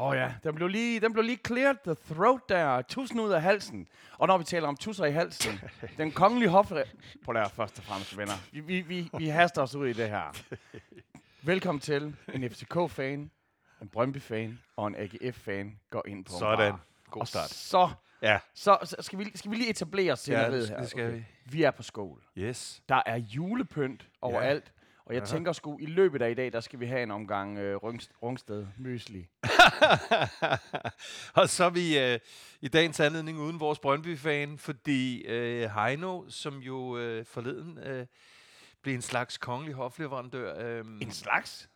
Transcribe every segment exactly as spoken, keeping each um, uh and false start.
Åh oh ja, den blev, lige, den blev lige cleared the throat der. Tusind ud af halsen. Og når vi taler om tusser i halsen, den kongelige hofre... Prøv at lade først og fremmest, venner. Vi, vi, vi, vi haster os ud i det her. Velkommen til. En F C K-fan, en Brøndby-fan og en A G F-fan går ind på sådan. En bar. God start. Og så, ja. så, så skal, vi, skal vi lige etablere scenariet her. Ja, det skal okay. vi. Vi er på skole. Yes. Der er julepynt overalt. Ja. Og jeg Aha. tænker sgu, i løbet af i dag, der skal vi have en omgang øh, Rungst, Rungsted Mysli. Og så er vi øh, i dagens anledning uden vores Brøndby-fan, fordi øh, Heino, som jo øh, forleden øh, blev en slags kongelig hofleverandør. Øh, en slags?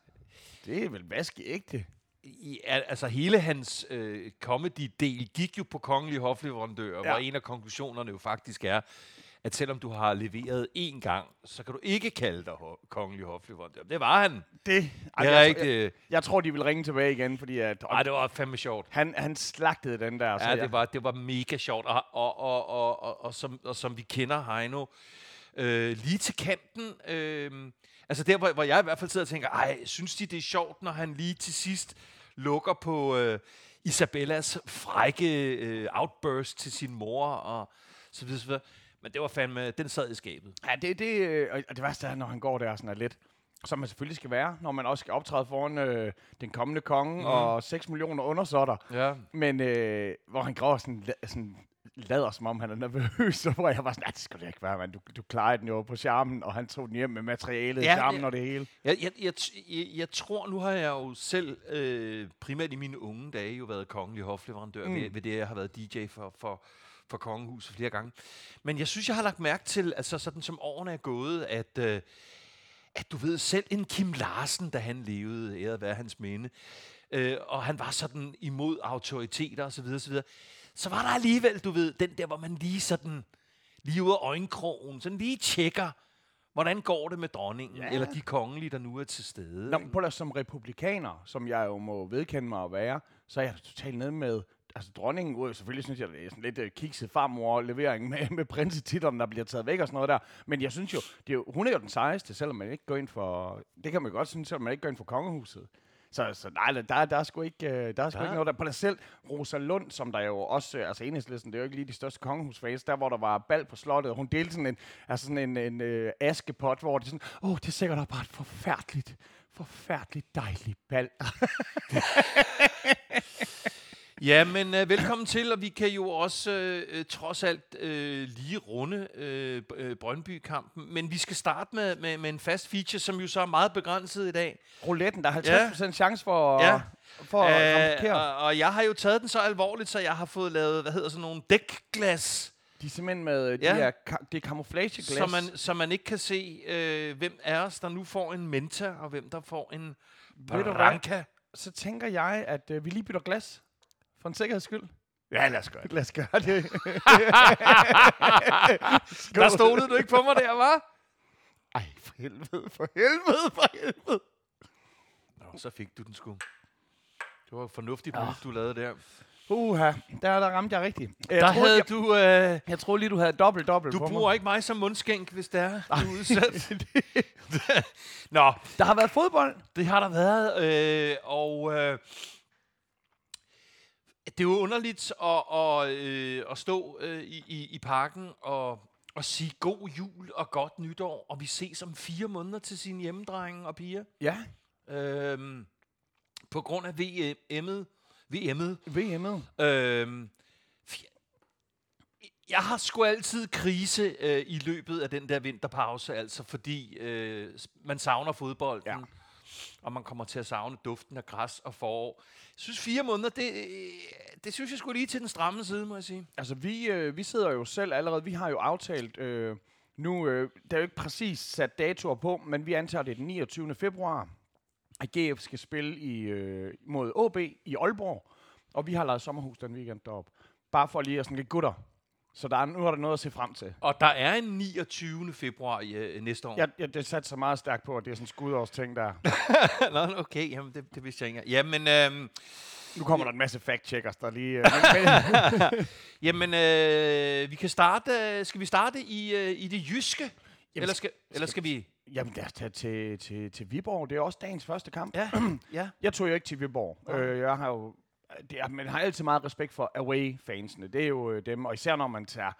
Det er vel vaskeægte. I, altså hele hans øh, comedy-del gik jo på kongelige hofleverandører, ja. Hvor en af konklusionerne jo faktisk er, at selvom du har leveret én gang, så kan du ikke kalde dig ho- kongelig hofleverandør. Det var han. Det. Ej, jeg, jeg, tror, jeg, jeg tror, de ville ringe tilbage igen, fordi at... Nej, det var fandme sjovt. Han, han slagtede den der. Ja, så det, jeg... var, det var mega sjovt. Og, og, og, og, og, og, som, og som vi kender Heino, øh, lige til kanten... Øh, altså der, hvor, hvor jeg i hvert fald sidder og tænker, ej, synes de, det er sjovt, når han lige til sidst lukker på øh, Isabellas frække øh, outburst til sin mor og så videre, så videre. Men det var fandme, den sad i skabet. Ja, det er det, og det værste er, når han går der sådan er lidt, som man selvfølgelig skal være, når man også skal optræde foran øh, den kommende konge mm. og seks millioner undersåtter. Ja. Men øh, hvor han går sådan, sådan lader som om, han er nervøs, og hvor jeg var sådan, nej, det skulle det ikke være, mand. Du, du klarede den jo på charmen, og han tog den hjem med materialet, ja, charmen jeg, og det hele. Jeg, jeg, jeg, jeg, jeg tror, nu har jeg jo selv, øh, primært i mine unge dage, jo været kongelig hofleverandør mm. ved, ved det, jeg har været D J for... for for kongehuset flere gange. Men jeg synes, jeg har lagt mærke til, altså sådan som årene er gået, at, øh, at du ved, selv en Kim Larsen, da han levede, ærede være hans minde, øh, og han var sådan imod autoriteter osv., osv., så var der alligevel, du ved, den der, hvor man lige sådan, lige ud af øjenkrogen, sådan lige tjekker, hvordan går det med dronningen, ja. Eller de kongelige, der nu er til stede. Nå, på, som republikaner, som jeg jo må vedkende mig at være, så er jeg totalt nede med... Altså dronningen, selvfølgelig synes jeg, det er sådan lidt uh, kikset farmor-levering med, med prinsetitlerne, der bliver taget væk og sådan noget der. Men jeg synes jo, det er jo hun er jo den sejeste, selvom man ikke går ind for... Det kan man godt synes, selvom man ikke går ind for kongehuset. Så, så nej, der, der er sgu ikke, der er der. Sgu ikke noget der. På dig selv, Rosa Lund, som der jo også... Altså Enhedslisten, det er jo ikke lige de største kongehusfase. Der, hvor der var bal på slottet, og hun delte sådan en, altså sådan en, en øh, askepot, hvor det sådan... Åh, oh, det er sikkert bare et forfærdeligt, forfærdeligt dejligt bal. Ja, men øh, velkommen til, og vi kan jo også øh, trods alt øh, lige runde øh, Brøndby-kampen, men vi skal starte med, med, med en fast feature, som jo så er meget begrænset i dag. Rouletten, der er halvtreds procent ja. Chance for, ja. for Æh, at rampikere. Og, og jeg har jo taget den så alvorligt, så jeg har fået lavet, hvad hedder sådan nogle dækglas. De er simpelthen med, de ja. er, det er camouflageglas. Så man, så man ikke kan se, øh, hvem er os, der nu får en menta, og hvem der får en branca. Så tænker jeg, at øh, vi lige bytter glas. For en sikkerheds skyld. Ja, lad os gøre det. Lad os gøre det. Der stolede du ikke på mig der, var? Ej, for helvede, for helvede, for helvede. Nå, så fik du den sgu. Det var fornuftigt, ja. Du lavede der. Uha, der, der ramte jeg rigtigt. Jeg der troede, havde jeg, du... Øh, jeg troede lige, du havde dobbelt, dobbelt du på mig. Du bruger ikke mig som mundskænk, hvis det er. Du er udsat. Nå. Der har været fodbold. Det har der været. Øh, og... Øh, Det er jo underligt at, at, at, at stå i, i, i parken og, og sige god jul og godt nytår, og vi ses om fire måneder til sine hjemmedrenge og piger. Ja. Øhm, på grund af V M'et. V M'et. V M'et. Øhm, jeg har sgu altid krise øh, i løbet af den der vinterpause, altså fordi øh, man savner fodbolden. Ja. Og man kommer til at savne duften af græs og forår. Jeg synes fire måneder, det, det synes jeg skulle lige til den stramme side, må jeg sige. Altså, vi, øh, vi sidder jo selv allerede, vi har jo aftalt, øh, nu, øh, der er jo ikke præcis sat datoer på, men vi antager det den niogtyvende februar, at A G F skal spille i, øh, mod O B i Aalborg, og vi har lavet sommerhus den weekend deroppe. Bare for lige at sådan lidt gutter. Så der er, nu er der noget at se frem til. Og der er en niogtyvende februar ja, næste år. Ja, ja, det satte så meget stærkt på, at det er sådan en skudårsting, der... Nå, okay, jamen, det, det vidste jeg ikke. Jamen... Øhm, nu kommer der en masse fact-checkers, der lige... Øh, jamen, øh, vi kan starte... Skal vi starte i, øh, i det jyske? Jamen, eller, skal, skal, eller skal vi... Jamen, lad os tage til, til, til Viborg. Det er også dagens første kamp. Ja, ja. Jeg tog jo ikke til Viborg. Okay. Øh, jeg har jo... det er, man har altid meget respekt for away-fansene. Det er jo dem, og især når man tager,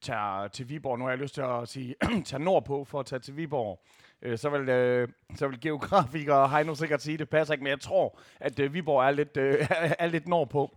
tager til Viborg. Nu har jeg lyst til at sige, tage nord på for at tage til Viborg. Øh, så, vil, øh, så vil geografikere og Heino sikkert sige, det passer ikke, men jeg tror, at øh, Viborg er lidt, øh, er lidt nord på.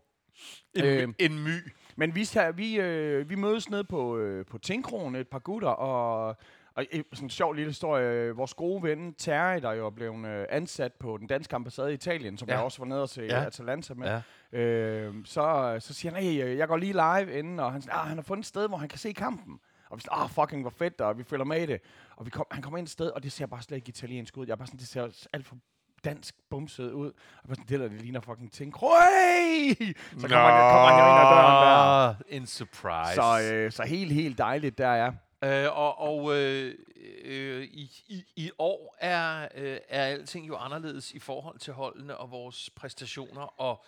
En, øh, en my. Men vi, vi, øh, vi mødes ned på, øh, på Tinkroen, et par gutter, og... Og sådan en sjov lille historie, vores gode ven Terry, der jo er blevet ansat på den danske ambassade i Italien, som ja. jeg også var nede og se ja. Atalanta med, ja. øh, så, så siger han, hey, jeg går lige live inden, og han siger, han har fundet et sted, hvor han kan se kampen. Og vi siger, ah, fucking, hvor fedt, og vi følger med i det. Og vi kom, han kommer ind et sted, og det ser bare slet ikke italiensk ud. Jeg er bare sådan, det ser alt for dansk bumset ud. Og bare sådan, det der, det ligner fucking Tinkroen. Så kommer han, kommer han ind ad døren der. En surprise. Så, øh, så helt, helt dejligt, der er. Uh, og og øh, øh, i, i, i år er, øh, er alting jo anderledes i forhold til holdene og vores præstationer, og,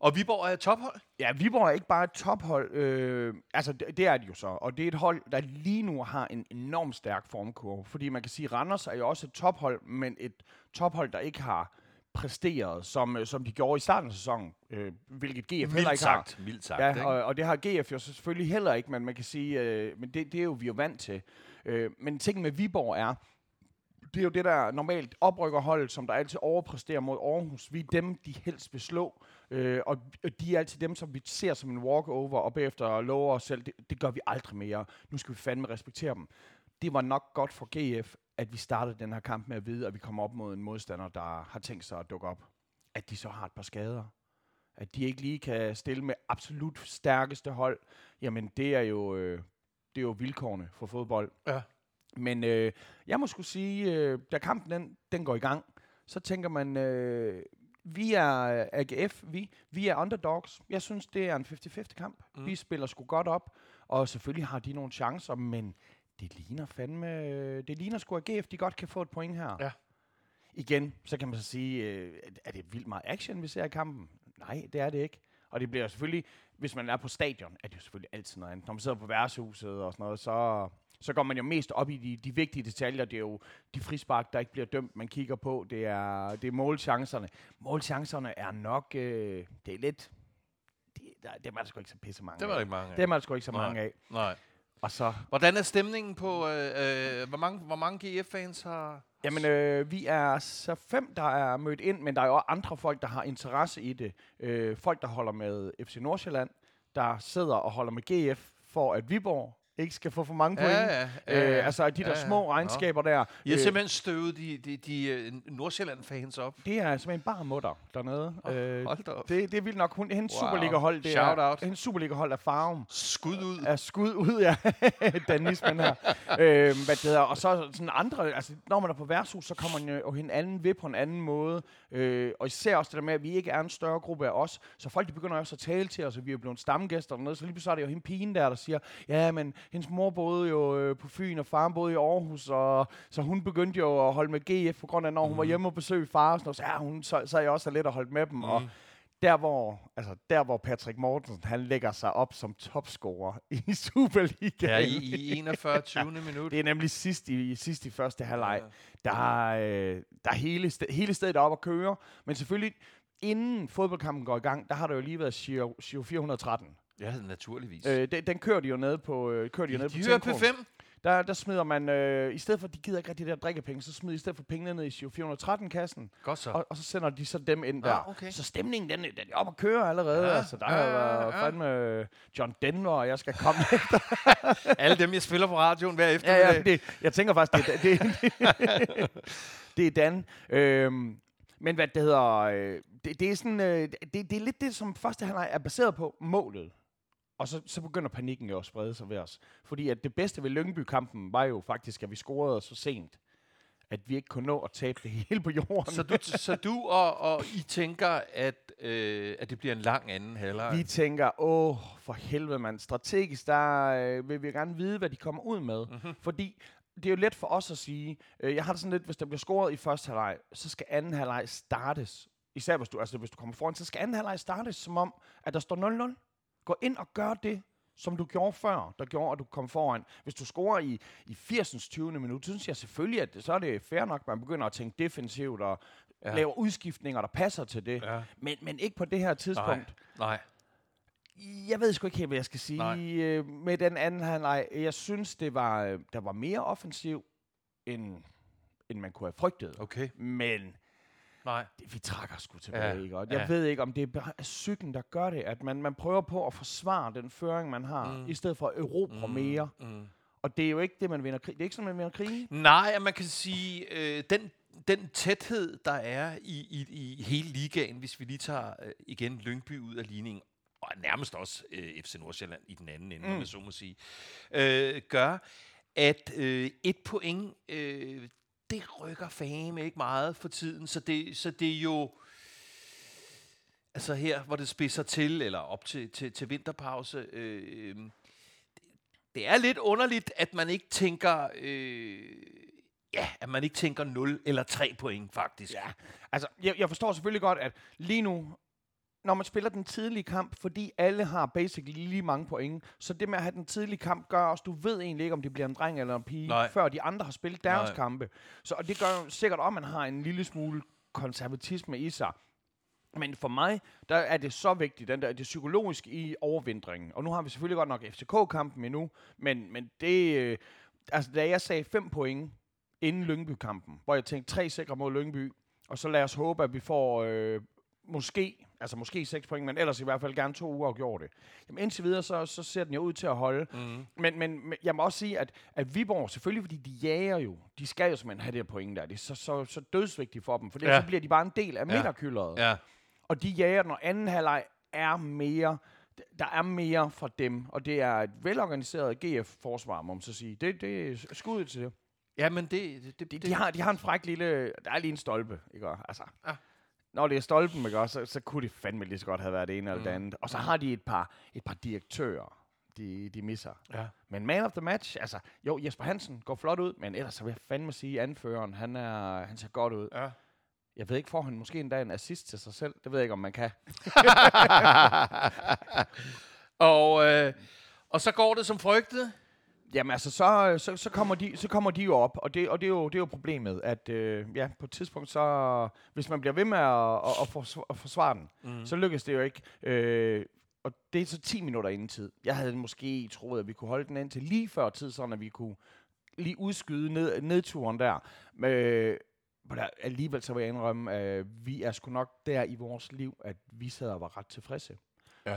og Viborg er et tophold. Ja, Viborg er ikke bare et tophold, øh, altså det, det er det jo så, og det er et hold, der lige nu har en enormt stærk formkurve, fordi man kan sige, Randers er jo også et tophold, men et tophold, der ikke har præsteret, som, som de gjorde i starten af sæsonen, øh, hvilket G F mildt heller ikke sagt, har. Mildt sagt, ja, og, og det har G F jo selvfølgelig heller ikke, men man kan sige, øh, men det, det er jo vi jo vant til. Øh, men ting med Viborg er, det er jo det der normalt oprykkerhold, som der altid overpræsterer mod Aarhus. Vi er dem, de helst vil slå, øh, og de er altid dem, som vi ser som en walkover, og bagefter lover os selv, det, det gør vi aldrig mere. Nu skal vi fandme respektere dem. Det var nok godt for G F, at vi startede den her kamp med at vide, at vi kommer op mod en modstander, der har tænkt sig at dukke op. At de så har et par skader. At de ikke lige kan stille med absolut stærkeste hold. Jamen, det er jo, øh, det er jo vilkårene for fodbold. Ja. Men øh, jeg må sgu sige, øh, da kampen den, den går i gang, så tænker man, øh, vi er A G F, vi, vi er underdogs. Jeg synes, det er en halvtreds halvtreds kamp. Mm. Vi spiller sgu godt op, og selvfølgelig har de nogle chancer, men... Det ligner fandme... Det ligner sgu, at G F de godt kan få et point her. Ja. Igen, så kan man så sige, er det vildt meget action, vi ser i kampen? Nej, det er det ikke. Og det bliver selvfølgelig... Hvis man er på stadion, er det jo selvfølgelig altid noget andet. Når man sidder på værtshuset og sådan noget, så, så går man jo mest op i de, de vigtige detaljer. Det er jo de frispark, der ikke bliver dømt, man kigger på. Det er, det er målchancerne. Målchancerne er nok... Øh, det er lidt... Dem er der sgu ikke så pisse mange af. Dem er der ikke mange af. Dem er der sgu ikke så mange af. Nej. Og så. Hvordan er stemningen på, øh, øh, hvor mange, hvor mange G F-fans har... Jamen, øh, vi er så fem, der er mødt ind, men der er jo andre folk, der har interesse i det. Øh, folk, der holder med F C Nordsjælland, der sidder og holder med G F, for at Viborg ikke skal få for mange point. Ja, ja, ja, øh, altså, de der ja, ja. små regnskaber Nå. der... Jeg øh, simpelthen støvet de, de, de Nordsjælland-fans op. Det er simpelthen bare mutter dernede. Oh, øh, hold da op. Det, det er vildt nok. Hun, hendes wow. Superliga-hold, det Shout er... Out. Hendes Superliga-hold er farven. Skud ud. Er skud ud, ja. Danismen her. øh, hvad det hedder. Og så sådan andre... Altså, når man er på værtshus, så kommer man jo hinanden ved på en anden måde. Øh, og især også det der med, at vi ikke er en større gruppe af os. Så folk, de begynder også at tale til os, og vi er blevet stammegæster dernede. Så lige pludselig er det jo hende pigen der, der siger, ja, men hendes mor boede jo øh, på Fyn, og faren boede i Aarhus, og så hun begyndte jo at holde med G F, på grund af, når hun mm. var hjemme og besøgte far, og sådan noget, så ja, hun så, så jeg også lidt og holdt med dem, mm. og der hvor, altså, der, hvor Patrick Mortensen, han lægger sig op som topscorer i Superligaen. Ja, i, i enogfyrre tyve minut. Det er nemlig sidst i, sidst i første halvleg, ja. der, øh, der er hele, sted, hele stedet op at køre, men selvfølgelig, inden fodboldkampen går i gang, der har der jo lige været Giro fire hundrede og tretten. Ja, naturligvis. Øh, den, den kører de jo ned på øh, kører de, de jo ned de på Tinkroen. Der, der smider man, øh, i stedet for, de gider ikke rigtig de der drikkepenge, så smider i stedet for pengene ned i Giro fire hundrede og tretten-kassen. Godt så. Og, og så sender de så dem ind ah, der. Okay. Så stemningen, den, den er op at køre allerede. Ja, altså, der ja, er jo ja. fandme John Denver, og jeg skal komme efter. Alle dem, jeg spiller på radioen hver eftermiddag. Ja, ja, det, jeg tænker faktisk, det, det, det, det er Dan. Øhm, men hvad det hedder, øh, det, det, er sådan, øh, det, det er lidt det, som første halvleg er baseret på, målet. Og så, så begynder panikken jo at sprede sig ved os. Fordi at det bedste ved Lyngby-kampen var jo faktisk, at vi scorede så sent, at vi ikke kunne nå at tabe det hele på jorden. Så du, så du og, og I tænker, at, øh, at det bliver en lang anden halvleg? Vi tænker, åh, for helvede mand, strategisk, der øh, vil vi gerne vide, hvad de kommer ud med. Mm-hmm. Fordi det er jo let for os at sige, øh, jeg har det sådan lidt, hvis der bliver scoret i første halvleg, så skal anden halvleg startes. Især hvis du, altså, hvis du kommer foran, så skal anden halvleg startes, som om, at der står nul nul. Gå ind og gør det, som du gjorde før, der gjorde, at du kom foran. Hvis du scorer i, i firsindstyvende minut, så synes jeg selvfølgelig, at det, så er det fair nok, at man begynder at tænke defensivt og ja. laver udskiftninger, der passer til det. Ja. Men, men ikke på det her tidspunkt. Nej, nej. Jeg ved sgu ikke helt, hvad jeg skal sige. Øh, med den anden halvleg, jeg synes, det var, der var mere offensiv, end, end man kunne have frygtet. Okay. Men nej. Det, vi trækker sgu tilbage. Ja. Og jeg ja. ved ikke, om det er bare psyken, der gør det, at man, man prøver på at forsvare den føring, man har, mm. i stedet for at erobre mm. mere. Mm. Og det er jo ikke det, man vinder krig. Det er ikke sådan, man vinder krig. Nej, man kan sige, øh, den Den tæthed, der er i, i, i hele ligaen, hvis vi lige tager øh, igen Lyngby ud af ligningen, og nærmest også øh, F C Nordsjælland i den anden ende, mm. så må sige, øh, gør, at øh, et point, øh, det rykker fame ikke meget for tiden, så det, så det er jo... Altså her, hvor det spidser til, eller op til, til, til vinterpause... Øh, det er lidt underligt, at man ikke tænker... Øh, Ja, at man ikke tænker nul eller tre point, faktisk. Ja, altså, jeg, jeg forstår selvfølgelig godt, at lige nu, når man spiller den tidlige kamp, fordi alle har basically lige mange point, så det med at have den tidlige kamp gør også, du ved egentlig ikke, om det bliver en dreng eller en pige, nej. Før de andre har spillet deres nej. Kampe. Så, og det gør jo sikkert, at man har en lille smule konservatisme i sig. Men for mig, der er det så vigtigt, den der, det psykologiske i overvintringen. Og nu har vi selvfølgelig godt nok F C K-kampen endnu, men, men det... Øh, altså, da jeg sagde fem point... inden Lyngby-kampen, hvor jeg tænkte tre sikre mod Lyngby, og så lad os håbe, at vi får øh, måske, altså måske seks point, men ellers i hvert fald gerne to uger og gjorde det. Jamen indtil videre, så, så ser den jo ud til at holde. Mm. Men, men jeg må også sige, at, at Viborg, selvfølgelig fordi de jager jo, de skal jo simpelthen have det her point der, det er så, så, så dødsvigtigt for dem, for ja. Så bliver de bare en del af ja. Midterkylderet. Ja. Og de jager, når anden halvleg er mere... Der er mere fra dem, og det er et velorganiseret G F-forsvar, må man så sige. Det, det er skuddet til det. Ja, men det... det, det de, de, har, de har en fræk lille... Der er lige en stolpe, ikke? Altså, ah. Når det er stolpen, ikke? Så, så kunne det fandme lige så godt have været det ene eller mm. det andet. Og så har de et par, et par direktører, de, de misser. Ja. Men man of the match, altså... Jo, Jesper Hansen går flot ud, men ellers så vil jeg fandme sige, anføreren, han, er, han ser godt ud. Ja. Jeg ved ikke, får han måske en dag en assist til sig selv? Det ved jeg ikke, om man kan. og, øh, og så går det som frygtet... Jamen altså, så, så, så, kommer de, så kommer de jo op, og det, og det, er, jo, det er jo problemet, at øh, ja, på et tidspunkt, så, hvis man bliver ved med at, at, at, forsvare, at forsvare den, mm. så lykkes det jo ikke. Øh, og det er så ti minutter inden tid. Jeg havde måske troet, at vi kunne holde den ind til lige før tid, sådan at vi kunne lige udskyde ned, nedturen der. Øh, men alligevel så vil jeg indrømme, at vi er sgu nok der i vores liv, at vi sad og var ret tilfredse. Ja.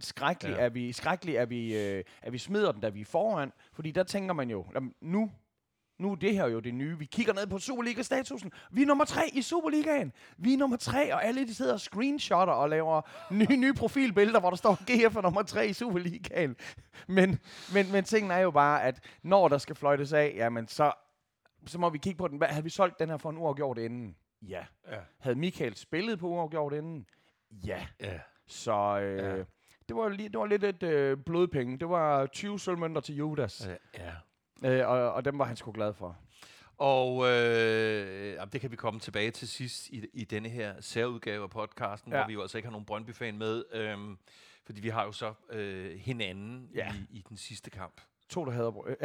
Skrækkeligt ja. er vi, skrækkeligt er vi, øh, er vi smider den, da vi er foran, fordi der tænker man jo, nu, nu er det her jo det nye. Vi kigger ned på Superliga-statusen. Vi er nummer tre i Superligaen. Vi er nummer tre, og alle de sidder og screenshotter og laver nye, nye profilbilleder, hvor der står G F er nummer tre i Superligaen. Men, men, men tingen er jo bare, at når der skal fløjtes af, jamen så, så må vi kigge på den. Havde vi solgt den her for en uafgjort inden? Ja. ja. Havde Michael spillet på uafgjort inden? Ja. Ja. Så øh, ja. det, var li- det var lidt et øh, blodpenge. Det var tyve sølvmønter til Judas. Ja. ja. Øh, og, og dem var han sgu glad for. Og øh, det kan vi komme tilbage til sidst i, i denne her særudgave af podcasten, ja. Hvor vi jo altså ikke har nogen Brøndby-fan med. Øh, fordi vi har jo så øh, hinanden ja. i, i den sidste kamp. To, der hader Brøndby.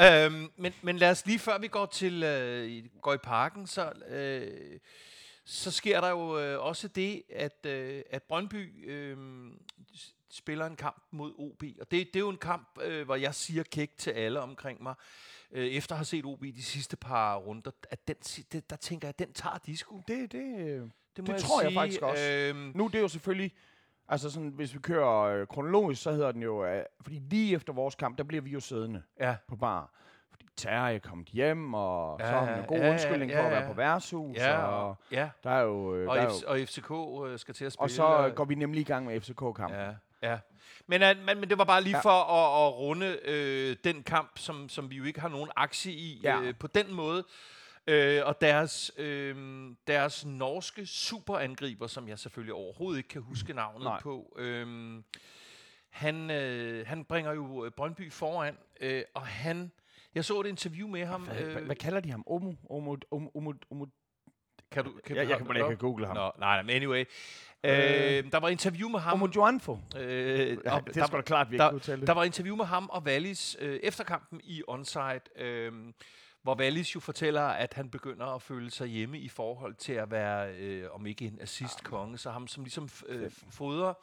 øhm, men, men lad os lige før vi går, til, øh, går i parken, så... Øh, Så sker der jo øh, også det, at, øh, at Brøndby øh, spiller en kamp mod O B. Og det, det er jo en kamp, øh, hvor jeg siger kæk til alle omkring mig, øh, efter at have set O B de sidste par runder, at den, det, der tænker jeg, at den tager de sgu. Det, det, det, det jeg tror sige. jeg faktisk også. Øhm, nu det er jo selvfølgelig, altså sådan, hvis vi kører øh, kronologisk, så hedder den jo, øh, fordi lige efter vores kamp, der bliver vi jo siddende ja. på bar. Terry er kommet hjem, og ja, så har han en god ja, undskyldning ja, ja. for at være på værtshus. Ja, og ja. der er jo... Der og, er F- jo. og F C K øh, skal til at spille. Og så øh, går vi nemlig i gang med F C K-kampen. Ja, ja. Men, uh, man, men det var bare lige ja. for at, at runde øh, den kamp, som, som vi jo ikke har nogen aktie i ja. øh, på den måde. Øh, og deres, øh, deres norske superangriber, som jeg selvfølgelig overhovedet ikke kan huske navnet Nej. på... Øh, han, øh, han bringer jo Brøndby foran, øh, og han... Jeg så et interview med ham. Hvad, øh, hvad kalder de ham? Omo? Omo? Omo? Omo? Omo? Kan du, kan ja, jeg, jeg kan ikke google ham. Nå, nej, men anyway. Øh, øh, der var interview med ham. Omo Joanfo. Øh, ja, det er der, sgu da klart, vi ikke kunne tale det. Der var interview med ham og Vallis øh, efter kampen i Onside, øh, hvor Vallis jo fortæller, at han begynder at føle sig hjemme i forhold til at være, øh, om ikke en assistkonge, så ham som ligesom øh, fodrer.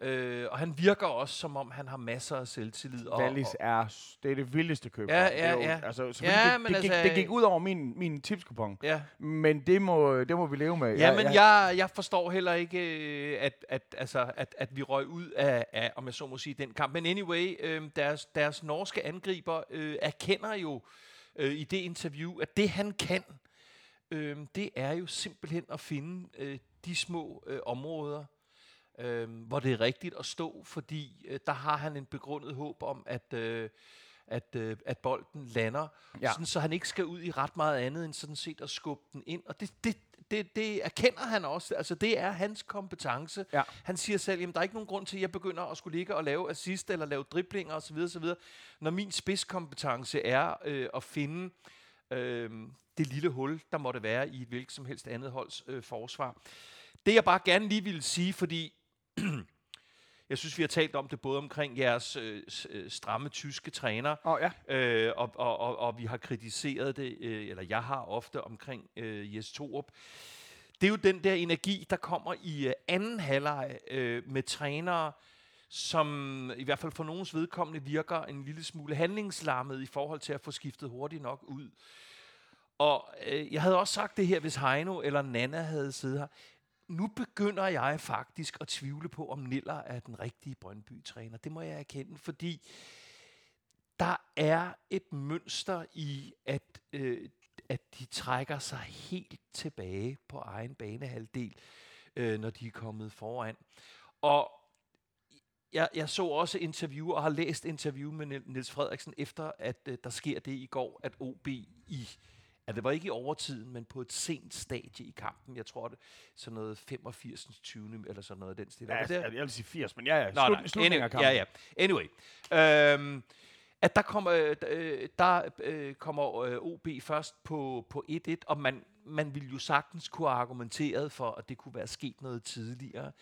Øh, og han virker også, som om han har masser af selvtillid. Vallis er, det er det vildeste køb. Ja, ja, ja. Altså, ja, det, det, altså, gik, det gik ud over min, min tipskupon. Ja. Men det må, det må vi leve med. Ja, jeg, men jeg, jeg, jeg forstår heller ikke, at, at, altså, at, at vi røg ud af, af, om jeg så må sige, den kamp. Men anyway, øh, deres, deres norske angriber øh, erkender jo øh, i det interview, at det han kan, øh, det er jo simpelthen at finde øh, de små øh, områder, Øhm, hvor det er rigtigt at stå, fordi øh, der har han en begrundet håb om, at, øh, at, øh, at bolden lander, ja. Sådan, så han ikke skal ud i ret meget andet end sådan set at skubbe den ind. Og det, det, det, det erkender han også. Altså, det er hans kompetence. Ja. Han siger selv, at der er ikke nogen grund til, at jeg begynder at skulle ligge og lave assist eller lave driblinger osv. osv. Når min spidskompetence er øh, at finde øh, det lille hul, der måtte være i et hvilket som helst andet holds øh, forsvar. Det jeg bare gerne lige ville sige, fordi jeg synes, vi har talt om det både omkring jeres øh, stramme tyske træner, oh, ja. øh, og, og, og, og vi har kritiseret det, øh, eller jeg har ofte omkring øh, Jes Torup. Det er jo den der energi, der kommer i øh, anden halvleg øh, med trænere, som i hvert fald for nogens vedkommende virker en lille smule handlingslammet i forhold til at få skiftet hurtigt nok ud. Og øh, jeg havde også sagt det her, hvis Heino eller Nana havde siddet her. Nu begynder jeg faktisk at tvivle på, om Niller er den rigtige Brøndby-træner. Det må jeg erkende, fordi der er et mønster i, at, øh, at de trækker sig helt tilbage på egen banehalvdel, øh, når de er kommet foran. Og jeg, jeg så også interview og har læst interview med Niels Frederiksen, efter at øh, der sker det i går, at O B i... Ja, det var ikke i overtiden, men på et sent stadie i kampen. Jeg tror, det sådan noget femogfirs tyve eller sådan noget den stil. Ja, altså, jeg vil sige firs, men ja, ja. Nå, Slut, slutningen af kampen. Ja, ja. Anyway. Øhm, at der kommer, øh, der, øh, kommer øh, O B først på, på et-et, og man, man ville jo sagtens kunne have argumenteret for, at det kunne være sket noget tidligere.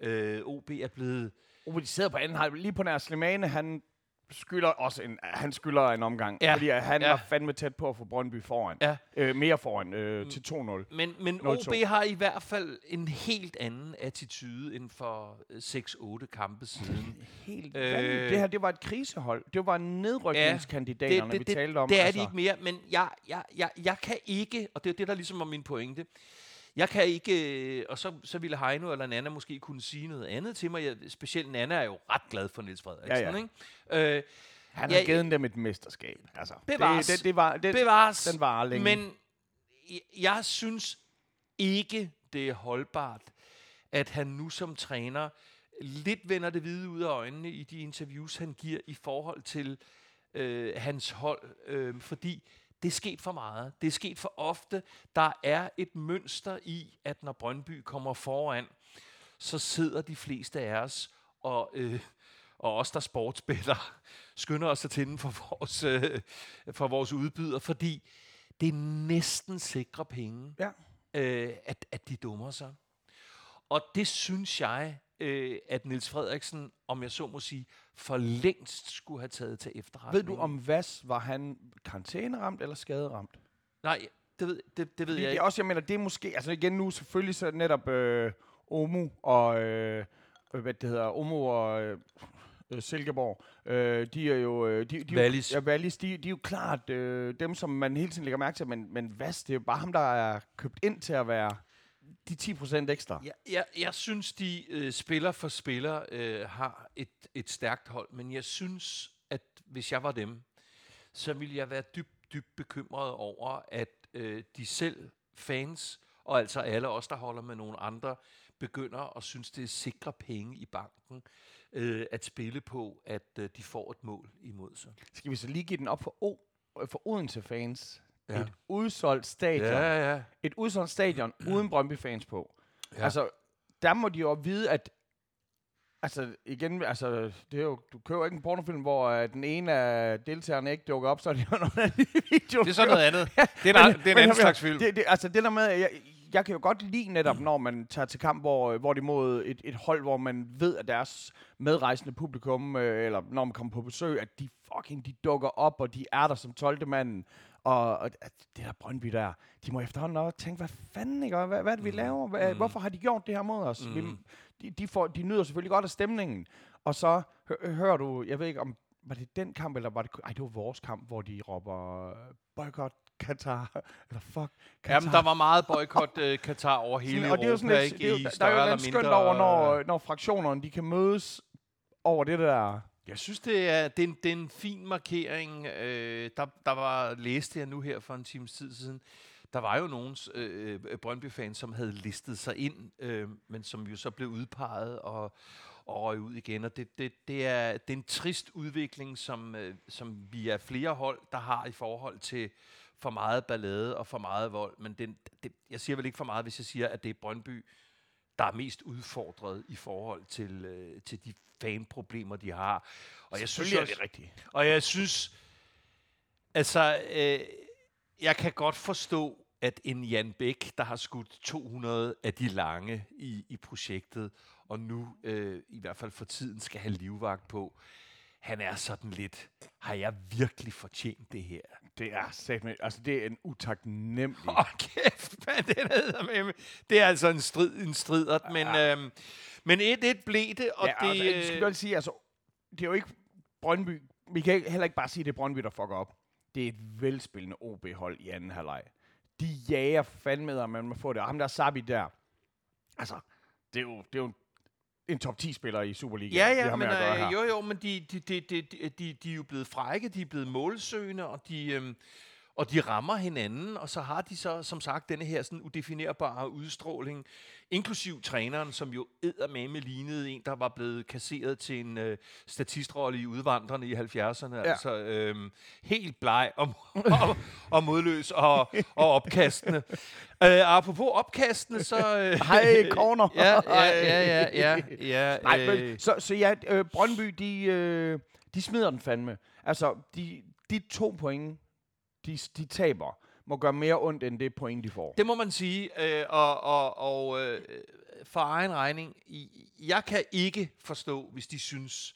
Øh, O B er blevet... O B sidder på anden halv. Lige på nær Slimane, han... skylder også en, han skylder en omgang, ja, fordi han ja. var fandme tæt på at få Brøndby foran. Ja. Øh, mere foran, øh, til to nul. Men, men O B har i hvert fald en helt anden attitude end for seks otte kampe siden. Helt øh. Det her, det var et krisehold. Det var nedrykningskandidaterne, ja, det, det, vi det, talte om. Det er altså. De ikke mere, men jeg, jeg, jeg, jeg kan ikke, og det er det, der ligesom var min pointe, jeg kan ikke, og så, så ville Heino eller Nana måske kunne sige noget andet til mig. Jeg, specielt Nana er jo ret glad for Niels Frederiksen. Ja, ja. Ikke? Øh, Han har ja, givet dem et mesterskab. Altså, bevares. Det, det, det var, det, bevares. Den var længe. Men jeg, jeg synes ikke, det er holdbart, at han nu som træner lidt vender det hvide ud af øjnene i de interviews, han giver i forhold til øh, hans hold. Øh, fordi... det er sket for meget. Det er sket for ofte. Der er et mønster i, at når Brøndby kommer foran, så sidder de fleste af os, og, øh, og os, der sportsbætter, skynder os at tænde for vores, øh, for vores udbyder, fordi det er næsten sikre penge, ja. øh, at, at de dummer sig. Og det synes jeg, øh, at Niels Frederiksen, om jeg så må sige, for længst skulle have taget til efterretning. Ved du om Vass, var han karantæneramt eller skaderamt? Nej, det ved, det, det ved jeg det ikke. Også, jeg mener, det er måske, altså igen nu selvfølgelig så netop øh, Omo og, øh, hvad det hedder, Omo og øh, Silkeborg, øh, de er jo... Øh, de, de Vallis. Jo, ja, Vallis, de, de er jo klart øh, dem, som man hele tiden lægger mærke til, men, men Vass, det er jo bare ham, der er købt ind til at være... de ti procent ekstra. Jeg, jeg, jeg synes, de øh, spiller for spiller øh, har et, et stærkt hold, men jeg synes, at hvis jeg var dem, så ville jeg være dybt, dybt bekymret over, at øh, de selv, fans, og altså alle os, der holder med nogle andre, begynder at synes, det er sikre penge i banken øh, at spille på, at øh, de får et mål imod sig. Skal vi så lige give den op for, o, for Odense fans? Ja. Et udsolgt stadion. Ja, ja. Et udsolgt stadion uden Brøndby-fans på. Ja. Altså, der må de jo vide, at... Altså, igen, altså, det er jo, du køber ikke en pornofilm, hvor uh, den ene af deltagerne ikke dukker op, så er det jo noget andet video. Det er så noget andet. Ja. Det er en, men, det er en anden slags film. Det, det, altså, det der med... Jeg, jeg kan jo godt lide netop, mm. når man tager til kamp, hvor, hvor det er mod et, et hold, hvor man ved, at deres medrejsende publikum, øh, eller når man kommer på besøg, at de fucking de dukker op, og de er der som tolvte manden. Og, og det der Brøndby der, de må efterhånden også tænke, hvad fanden, ikke? Hvad, hvad er det, vi laver? Hvad, mm. Hvorfor har de gjort det her mod os? Mm. Vi, de, de, får, de nyder selvfølgelig godt af stemningen. Og så hø- hører du, jeg ved ikke om, var det den kamp, eller var det, ej, det var vores kamp, hvor de råber boykot Katar, eller fuck Katar. Jamen, der var meget boykot uh, Katar over hele Europa, og det er jo sådan lidt, det er jo, der, der er jo noget skønt over, når, når fraktionerne, de kan mødes over det der. Jeg synes, det er, det er, en, det er en fin markering. Øh, der, der var, læste jeg nu her for en times tid siden, der var jo nogens øh, Brøndby-fans, som havde listet sig ind, øh, men som jo så blev udpeget og, og røg ud igen. Og det, det, det, er, det er en trist udvikling, som, øh, som vi er flere hold, der har i forhold til for meget ballade og for meget vold. Men det, det, jeg siger vel ikke for meget, hvis jeg siger, at det er Brøndby, der er mest udfordret i forhold til, øh, til de fanproblemer, de har. Og jeg synes, er det rigtigt. Og jeg synes, altså, øh, jeg kan godt forstå, at en Jan Bæk, der har skudt to hundrede af de lange i, i projektet, og nu, øh, i hvert fald for tiden, skal have livvagt på, han er sådan lidt, har jeg virkelig fortjent det her? Det er sætme, altså det er en utaknemmelig. Åh, oh, kæft, man, det hedder med. Det er altså en strid, en stridert, ja. men øhm, men et et blev det, og ja, det. Altså, skal jeg sige, altså det er jo ikke Brøndby. Vi kan heller ikke bare sige, det er Brøndby, der fucker op. Det er et velspillende O B-hold i anden halvleg. De jager fandme, og man må få det. Og ham der Sabi der, altså det er jo, det er jo en top ti-spiller i Superligaen. Ja, ja, men øh, jo, jo, men de, de, de, de, de, de er jo blevet frække, de er blevet målsøgende, og de, øhm, og de rammer hinanden, og så har de så, som sagt, denne her sådan udefinerbare udstråling, inklusiv træneren, som jo eddermame lignede en, der var blevet kasseret til en øh, statistrolle i Udvandrerne i halvfjerdserne, ja. altså øhm, helt bleg og, og, og modløs og, og opkastende. Uh, apropos opkastene, så... Øh, Hej, corner! ja, ja, ja, ja, ja, ja. Nej, men, så, så ja, øh, Brøndby, de, øh, de smider den fandme. Altså, de, de to point, de, de taber, må gøre mere ondt, end det point, de får. Det må man sige, øh, og, og, og øh, for egen regning, jeg kan ikke forstå, hvis de synes,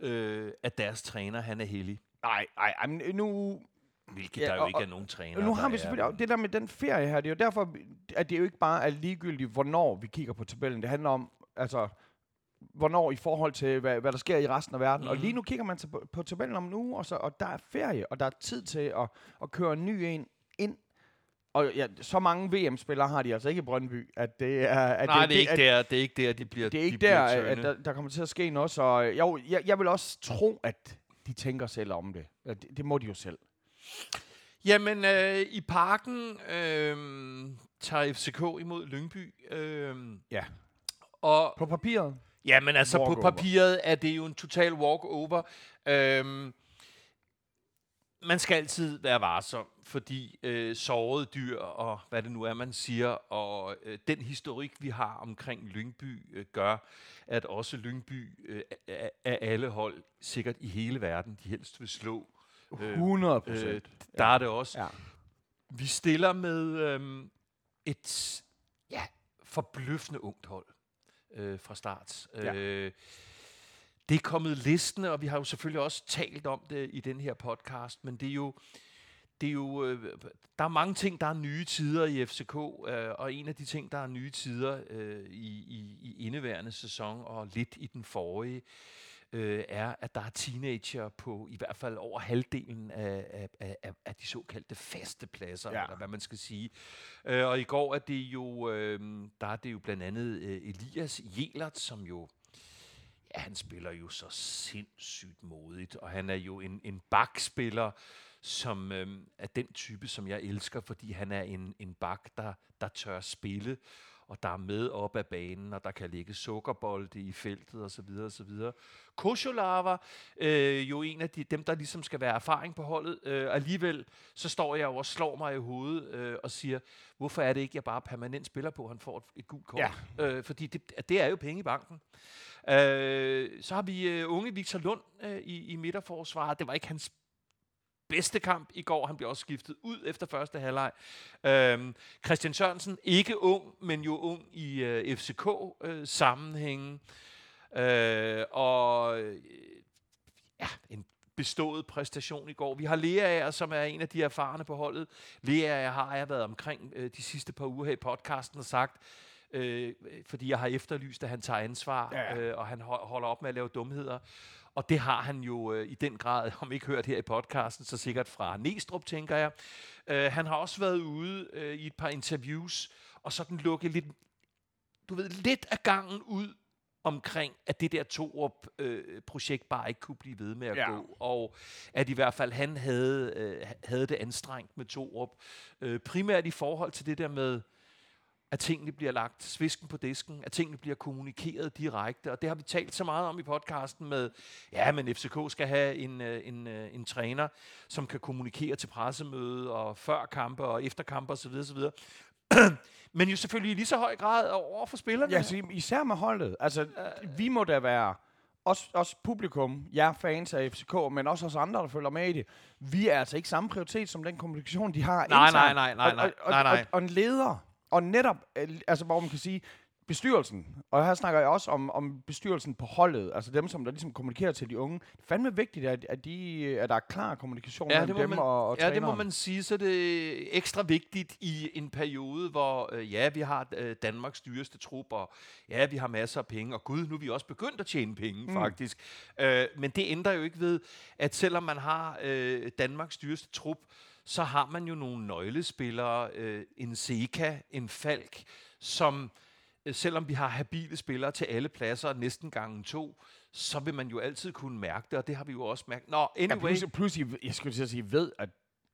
øh, at deres træner, han er heldig. Nej, nej, nu... Hvilket ja, der jo og, ikke er nogen træner. Nu har vi selvfølgelig er. Det der med den ferie her, det er jo derfor, at det jo ikke bare er ligegyldigt, hvornår vi kigger på tabellen. Det handler om, altså, hvornår i forhold til, hvad, hvad der sker i resten af verden. Mm. Og lige nu kigger man på, på tabellen om en uge, og, så, og der er ferie, og der er tid til at, at køre en ny en ind. Og ja, så mange V M-spillere har de altså ikke i Brøndby, at det er... At Nej, det, det, er ikke at, der, det er ikke der, de bliver Det er de ikke der, at der, der kommer til at ske noget. Så jo, jeg, jeg vil også tro, at de tænker selv om det. Det, det må de jo selv. Jamen, øh, i parken øh, tager F C K imod Lyngby. Øh, ja. Og på papiret? Jamen, altså walk på papiret over. Er det jo en total walk-over. Øh, man skal altid være varsom, fordi øh, sårede dyr og hvad det nu er, man siger, og øh, den historik, vi har omkring Lyngby, øh, gør, at også Lyngby øh, af alle hold, sikkert i hele verden, de helst vil slå. hundrede procent Øh, der er det også. Ja. Vi stiller med øhm, et ja, forbløffende ungt hold øh, fra start. Ja. Øh, det er kommet listende, og vi har jo selvfølgelig også talt om det i den her podcast, men det er jo, det er jo øh, der er mange ting, der er nye tider i F C K, øh, og en af de ting, der er nye tider øh, i, i, i indeværende sæson, og lidt i den forrige, Øh, er, at der er teenager på i hvert fald over halvdelen af, af, af, af de såkaldte faste pladser, ja. Eller hvad man skal sige. Øh, og i går er det jo, øh, der er det jo blandt andet øh, Elias Jelert, som jo, ja, han spiller jo så sindssygt modigt, og han er jo en, en bakspiller, som øh, er den type, som jeg elsker, fordi han er en, en bak, der, der tør spille, og der er med op ad banen, og der kan ligge sukkerbolde i feltet, og så videre, og så videre. Kosholava, øh, jo en af de, dem, der ligesom skal være erfaring på holdet, øh, alligevel, så står jeg og slår mig i hovedet, øh, og siger, hvorfor er det ikke, jeg bare permanent spiller på, han får et, et gult kort? Ja. Øh, fordi det, det er jo penge i banken. Øh, så har vi øh, unge Victor Lund øh, i, i midterforsvaret. Det var ikke hans bedste kamp i går. Han blev også skiftet ud efter første halvleg. Øhm, Christian Sørensen, ikke ung, men jo ung i øh, F C K-sammenhængen. Øh, øh, og øh, ja, en bestået præstation i går. Vi har Lea Aar, som er en af de erfarne på holdet. Lea Aar har jeg været omkring øh, de sidste par uger her i podcasten og sagt, øh, fordi jeg har efterlyst, at han tager ansvar, ja. øh, og han holder op med at lave dumheder. Og det har han jo øh, i den grad, om ikke hørt her i podcasten, så sikkert fra Næstrup, tænker jeg. Øh, han har også været ude øh, i et par interviews, og sådan lukket lidt, du ved, lidt af gangen ud omkring, at det der Torup-projekt øh, bare ikke kunne blive ved med at ja. gå, og at i hvert fald han havde, øh, havde det anstrengt med Torup. Øh, primært i forhold til det der med, at tingene bliver lagt svisken på disken, at tingene bliver kommunikeret direkte, og det har vi talt så meget om i podcasten med, ja, men F C K skal have en, en, en træner, som kan kommunikere til pressemøde, og før kampe og efter kampe osv. osv. Men jo selvfølgelig i lige så høj grad over for spillerne. Ja, så især med holdet. Altså, uh, vi må da være, os, os publikum, jer fans af F C K, men også os andre, der følger med i det, vi er altså ikke samme prioritet som den kommunikation, de har. Nej, nej, nej, nej, nej, og, og, nej, nej. Og, og en leder, og netop, altså hvor man kan sige, bestyrelsen, og her snakker jeg også om, om bestyrelsen på holdet, altså dem, som der ligesom kommunikerer til de unge. Det er fandme vigtigt, at, at, de, at der er klar kommunikation ja, mellem dem man, og, og ja, træneren. Ja, det må man sige, så det er ekstra vigtigt i en periode, hvor øh, ja, vi har øh, Danmarks dyreste trup, og ja, vi har masser af penge, og gud, nu er vi også begyndt at tjene penge, mm. faktisk. Øh, men det ændrer jo ikke ved, at selvom man har øh, Danmarks dyreste trup, så har man jo nogle nøglespillere, øh, en Seca, en Falk, som... Selvom vi har habile spillere til alle pladser, næsten gangen to, så vil man jo altid kunne mærke det, og det har vi jo også mærket. Nå, anyway. Ja, pludselig, pludselig, jeg skulle til at sige, ved, at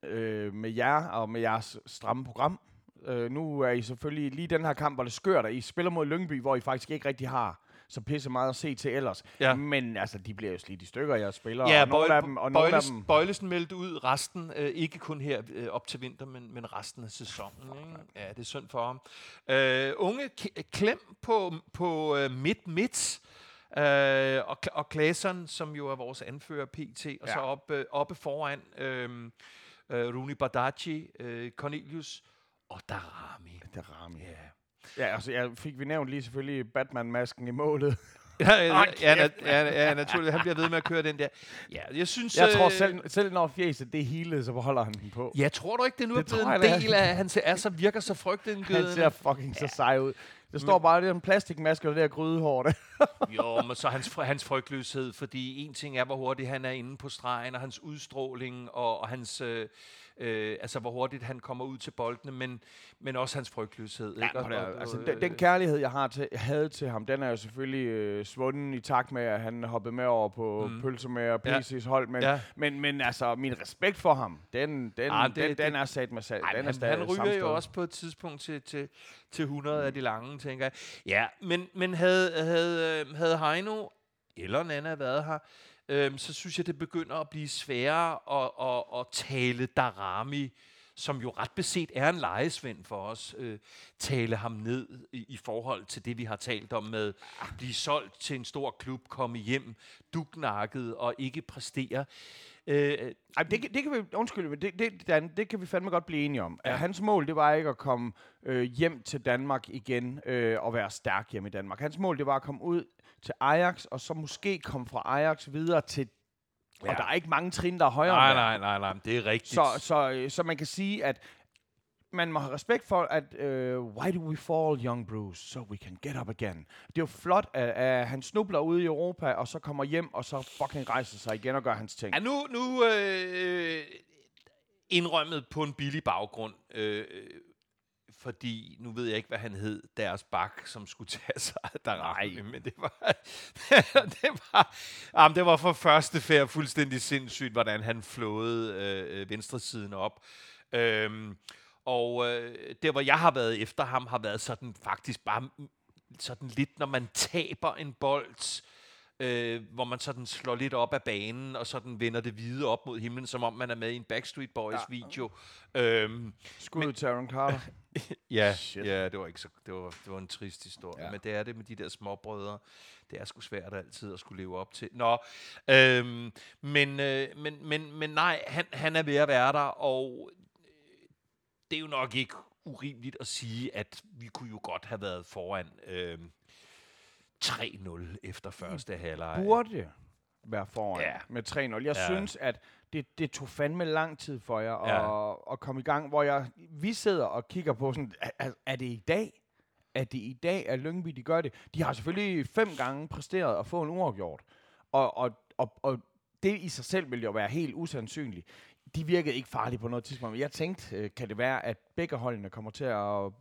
øh, med jer og med jeres stramme program, øh, nu er I selvfølgelig lige den her kamp, hvor det skørt, og I spiller mod Lyngby, hvor I faktisk ikke rigtig har så pisse meget at se til ellers. Ja. Men altså, de bliver jo slidt i stykker, jeg spiller. Ja, og nogle bøj, af dem, og nogle bøjles, af dem... Bøjlesen meldte ud resten, øh, ikke kun her øh, op til vinter, men, men resten af sæsonen. Ikke? Ja, det er synd for ham. Øh, unge k- klem på, på øh, midt-midt, øh, og, og Claasen, som jo er vores anfører P T, og ja. så op, øh, oppe foran øh, øh, Rooney Badaji, øh, Cornelius og Dharami. Dharami, ja. Ja, altså, jeg fik vi nævnt lige selvfølgelig Batman-masken i målet. ja, ja, ja, ja, ja, naturligt. Han bliver ved med at køre den der. Ja, jeg synes... Jeg tror selv, selv når fjeset det hele, så holder han den på. Jeg tror du ikke, det nu det er blevet en jeg, del af, han ser, er så virker så frygtindgydende. Han ser fucking ja. så sej ud. Det står bare, det er en plastikmaske, og det er grydehårde. Jo, men så hans, hans frygtløshed, fordi en ting er, hvor hurtigt han er inde på stregen, og hans udstråling, og, og hans... Øh, Øh, altså hvor hurtigt han kommer ud til boldene, men, men også hans frygtløshed. Ja, og, og, altså, den, den kærlighed, jeg har til, havde til ham, den er jo selvfølgelig øh, svunden i takt med, at han hoppede med over på mm. pølsemager og P C's ja. hold, men, ja. men, men altså, min respekt for ham, den, den, Arh, det, den, det, den er sat med sat. Ej, den han, er han ryger samstået. Jo også på et tidspunkt til, til, til hundrede mm. af de lange, tænker jeg. Ja, men, men havde, havde, havde Heino eller Nana været her, Øhm, så synes jeg, det begynder at blive sværere at, at, at tale Dharami, som jo ret beset er en lejesvend for os, øh, tale ham ned i, i forhold til det, vi har talt om med blive solgt til en stor klub, komme hjem, duknakket og ikke præstere. Øh, Ej, det, det kan vi undskyld, det, det, Dan, det kan vi fandme godt blive enige om. Ja. Hans mål, det var ikke at komme øh, hjem til Danmark igen øh, og være stærk hjem i Danmark. Hans mål, det var at komme ud til Ajax, og så måske komme fra Ajax videre til... Ja. Og der er ikke mange trin, der er højere. Nej, nej, nej, nej, det er rigtigt. Så, så, så man kan sige, at man må have respekt for, at uh, why do we fall, young Bruce, so we can get up again. Det er jo flot, at, at han snubler ude i Europa, og så kommer hjem, og så fucking rejser sig igen og gør hans ting. Ja, nu, nu øh, indrømmet på en billig baggrund... Øh, fordi, nu ved jeg ikke, hvad han hed, deres bak, som skulle tage sig af Dharami, men det var, det, var, jamen, det var for første færd fuldstændig sindssygt, hvordan han flåede øh, venstresiden op. Øhm, og øh, det, hvor jeg har været efter ham, har været sådan faktisk bare sådan lidt, når man taber en bold, øh, hvor man sådan slår lidt op af banen, og sådan vender det hvide op mod himlen, som om man er med i en Backstreet Boys-video. Ja. Øhm, Skud til Aaron Carter. ja, ja, det var ikke så, det var, det var en trist historie, ja. Men det er det med de der småbrødre. Det er sgu svært altid at skulle leve op til. Nå, øhm, men, øh, men, men, men nej, han, han er ved at være der, og det er jo nok ikke urimeligt at sige, at vi kunne jo godt have været foran... Øh, tre nul efter første halvleg. Burde være foran ja. med tre nul. Jeg ja. synes, at det, det tog fandme lang tid for jer at, ja. at komme i gang, hvor jeg, vi sidder og kigger på sådan, er, er det i dag? Er det i dag, at Lyngby de gør det? De har selvfølgelig fem gange præsteret at få en uafgjort. Og, og, og, og det i sig selv ville jo være helt usandsynligt. De virkede ikke farlige på noget tidspunkt. Jeg tænkte, kan det være, at begge holdene kommer til at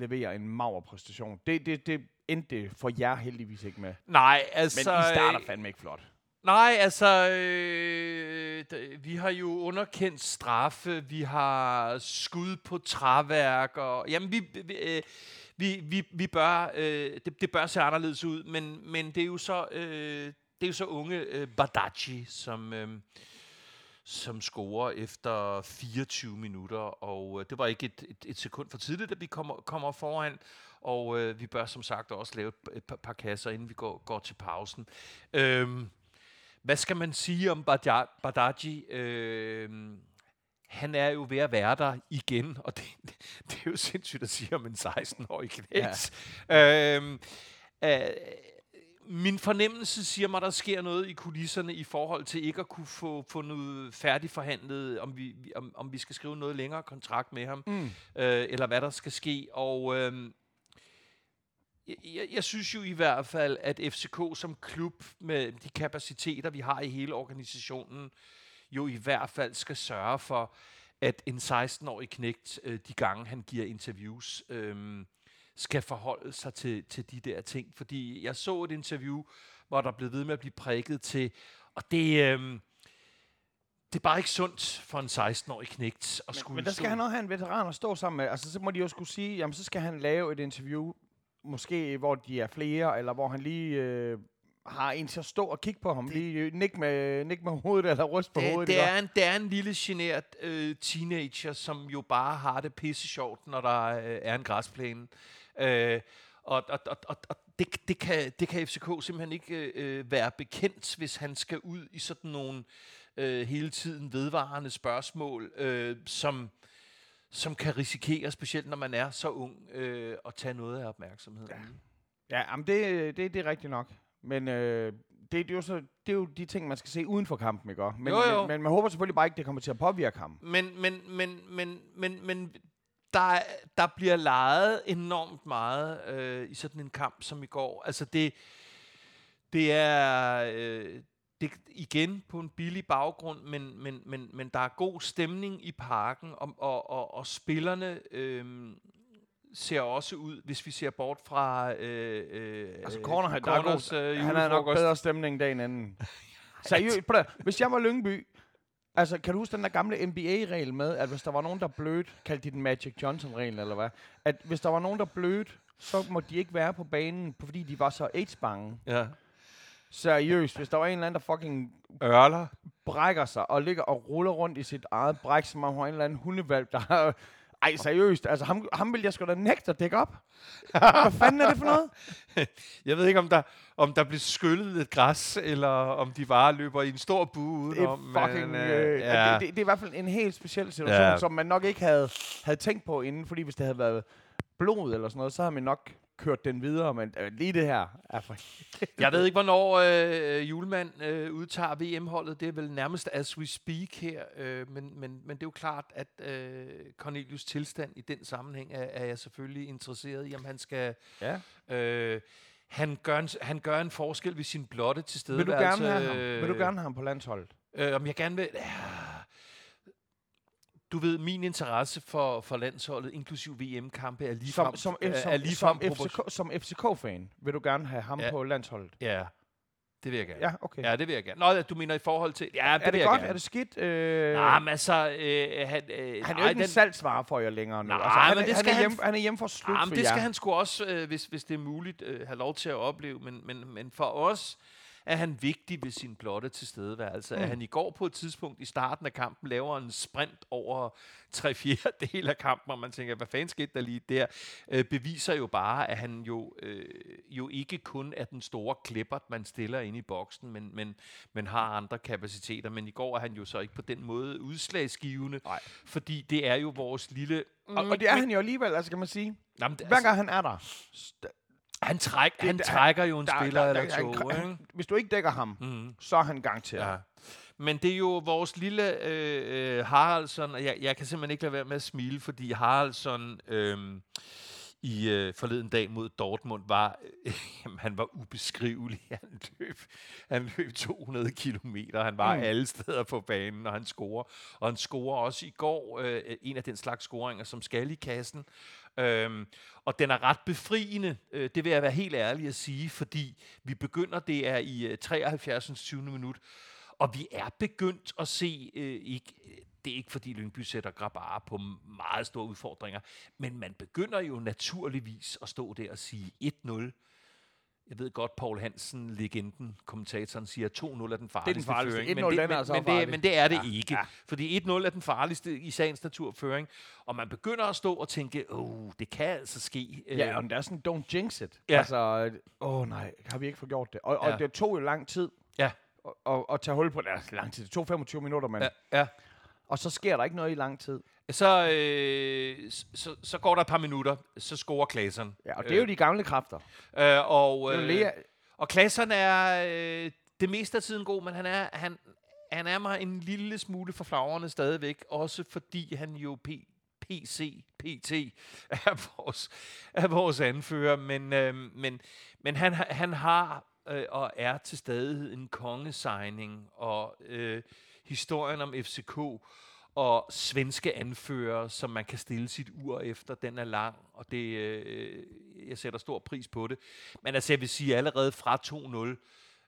levere en mager præstation? Det, det, det endte det for jer heldigvis ikke med. Nej, altså... Men I starter fandme ikke flot. Nej, altså... Øh, d- vi har jo underkendt straffe. Vi har skud på træværk. Og, jamen, vi... vi øh, Vi, vi, vi bør, øh, det, det bør se anderledes ud, men, men det er jo så, øh, det er jo så unge øh, Badaji, som, øh, som scorer efter fireogtyve minutter, og øh, det var ikke et, et, et sekund for tidligt, at vi kommer, kommer foran, og øh, vi bør som sagt også lave et par, par kasser, inden vi går, går til pausen. Øh, hvad skal man sige om Badaji? Øh, Han er jo ved at være der igen, og det, det er jo sindssygt at sige om en seksten-årig knægt. Ja. Øhm, øh, min fornemmelse siger mig, at der sker noget i kulisserne i forhold til ikke at kunne få, få noget færdigforhandlet, om vi, om, om vi skal skrive noget længere kontrakt med ham, mm. øh, eller hvad der skal ske. Og øh, jeg, jeg synes jo i hvert fald, at F C K som klub med de kapaciteter, vi har i hele organisationen, jo i hvert fald skal sørge for, at en seksten-årig knægt, øh, de gange han giver interviews, øh, skal forholde sig til, til de der ting. Fordi jeg så et interview, hvor der blev ved med at blive prikket til, og det, øh, det er bare ikke sundt for en seksten-årig knægt at skulle... Men, men der skal han også have en veteran at stå sammen med. Altså, så må de jo skulle sige, jamen så skal han lave et interview, måske hvor de er flere, eller hvor han lige... Øh har en til at stå og kigge på ham, det, lige nik med, nik med hovedet eller ryst på det, hovedet. Det er, en, det er en lille genert øh, teenager, som jo bare har det pisse sjovt, når der øh, er en græsplæne. Øh, og og, og, og, og det, det, kan, det kan F C K simpelthen ikke øh, være bekendt, hvis han skal ud i sådan nogle øh, hele tiden vedvarende spørgsmål, øh, som... som kan risikere, specielt når man er så ung, øh, at tage noget af opmærksomheden. Ja, ja jamen det, det, det er rigtigt nok. Men øh, det, det, er jo så, det er jo de ting, man skal se uden for kampen, ikke? Men, jo, jo. Men, men man håber selvfølgelig bare ikke, det kommer til at påvirke ham. Men, men, men, men, men, men der, der bliver leget enormt meget øh, i sådan en kamp som i går. Altså det, det er øh, det, igen på en billig baggrund, men, men, men, men der er god stemning i parken, og, og, og, og spillerne... Øh, ser også ud, hvis vi ser bort fra øh, øh, altså Corner, øh, Corners øh, julefrokost. Han havde nok bedre stemning dagen anden. Seriøst, prøv da. Hvis jeg var Lyngby, altså kan du huske den der gamle N B A-regel med, at hvis der var nogen, der blødt, kaldte de den Magic Johnson-regel, eller hvad? At hvis der var nogen, der blødt, så må de ikke være på banen, fordi de var så AIDS-bange. Ja. Seriøst, hvis der var en eller anden, der fucking ørler, brækker sig og ligger og ruller rundt i sit eget bræk, som om han var en eller anden hundevalp, der... Ej, seriøst. Altså, ham, ham vil jeg sgu da nægte at dække op. Hvad fanden er det for noget? Jeg ved ikke, om der, om der bliver skyllet et græs, eller om de bare løber i en stor bue udenom. Det er fucking... Men, øh, ja. det, det, det er i hvert fald en helt speciel situation, ja. Som man nok ikke havde, havde tænkt på inden, fordi hvis det havde været blod eller sådan noget, så havde man nok kørt den videre, men øh, lige det her er for... Jeg ved ikke, hvornår øh, julemand øh, udtager V M-holdet. Det er vel nærmest as we speak her, øh, men, men, men det er jo klart, at øh, Cornelius' tilstand i den sammenhæng er, er jeg selvfølgelig interesseret i, om han skal... Ja. Øh, han, gør en, han gør en forskel ved sin blotte tilstedeværelse. Vil du gerne have ham, vil du gerne have ham på landsholdet? Øh, om jeg gerne vil... Ja. Du ved, min interesse for, for landsholdet, inklusiv V M-kampe, er ligefrem... Som, som, som, er ligefrem som, F C K, som F C K-fan vil du gerne have ham ja. På landsholdet? Ja, det vil jeg gerne. Ja, okay. Ja, det vil jeg gerne. Nå, du mener i forhold til... Ja, det er det godt? Gerne. Er det skidt? Øh... Nej, men altså... Øh, han, øh, han er jo ikke den... en salgsvarer for jer længere nu. Nej, altså, han, men det skal han... Er hjem, han er hjemme for slut for jer. Men det skal han sgu også, øh, hvis, hvis det er muligt, øh, have lov til at opleve. Men, men, men for os... er han vigtig ved sin blotte tilstedeværelse. Mm. At han i går på et tidspunkt i starten af kampen laver en sprint over tre fjerdedel af kampen, og man tænker, hvad fanden skete der lige der? Øh, beviser jo bare, at han jo, øh, jo ikke kun er den store klippert, man stiller inde i boksen, men, men, men har andre kapaciteter. Men i går er han jo så ikke på den måde udslagsgivende, nej. Fordi det er jo vores lille... Mm, og, og det er han jo alligevel, altså kan man sige. Jamen, det, hver gang altså, han er der... Han, træk, han det, trækker jo en der, spiller der, der, eller to. Han, hvis du ikke dækker ham, mm. så er han garanteret. Ja. Men det er jo vores lille øh, Haraldsson, og jeg, jeg kan simpelthen ikke lade være med at smile, fordi Haraldsson øh, i øh, forleden dag mod Dortmund var, øh, jamen, han var ubeskrivelig. Han løb, han løb to hundrede kilometer, han var mm. alle steder på banen, og han scorer. Og han scorer også i går, øh, en af den slags scoringer, som skal i kassen. Øhm, og den er ret befriende, øh, det vil jeg være helt ærlig at sige, fordi vi begynder, det er i øh, treoghalvfjerds minut, og vi er begyndt at se, øh, ikke, det er ikke fordi Lyngby sætter Grabare på meget store udfordringer, men man begynder jo naturligvis at stå der og sige et nul. Jeg ved godt, Poul Hansen, legenden, kommentatoren, siger, at to nul er den farligste, det er den farligste føring. Men det, men, altså men, farlig. det, men det er det ja, ikke. Ja. Fordi et nul er den farligste i sagens naturføring. Og man begynder at stå og tænke, åh, oh, det kan altså ske. Ja, og der er sådan, don't jinx it. Ja. Altså, åh oh, nej, har vi ikke fået gjort det? Og, og ja. det tog jo lang tid ja. at, at, at tage hul på det. Altså, lang tid, det tog femogtyve minutter, mand. Ja. Ja. Og så sker der ikke noget i lang tid. Så, øh, så, så går der et par minutter, så scorer Claasen. Ja, og det er jo øh. de gamle kræfter. Øh, og øh, og Claasen er øh, det meste af tiden god, men han er, han, han er mig en lille smule for flagrende stadigvæk, også fordi han jo P C, P T er vores, er vores anfører, men, øh, men, men han, han har øh, og er til stadighed en kongesigning, og øh, historien om F C K og svenske anfører, som man kan stille sit ur efter, den er lang, og det, øh, jeg sætter stor pris på det. Men altså, jeg vil sige, allerede fra to nul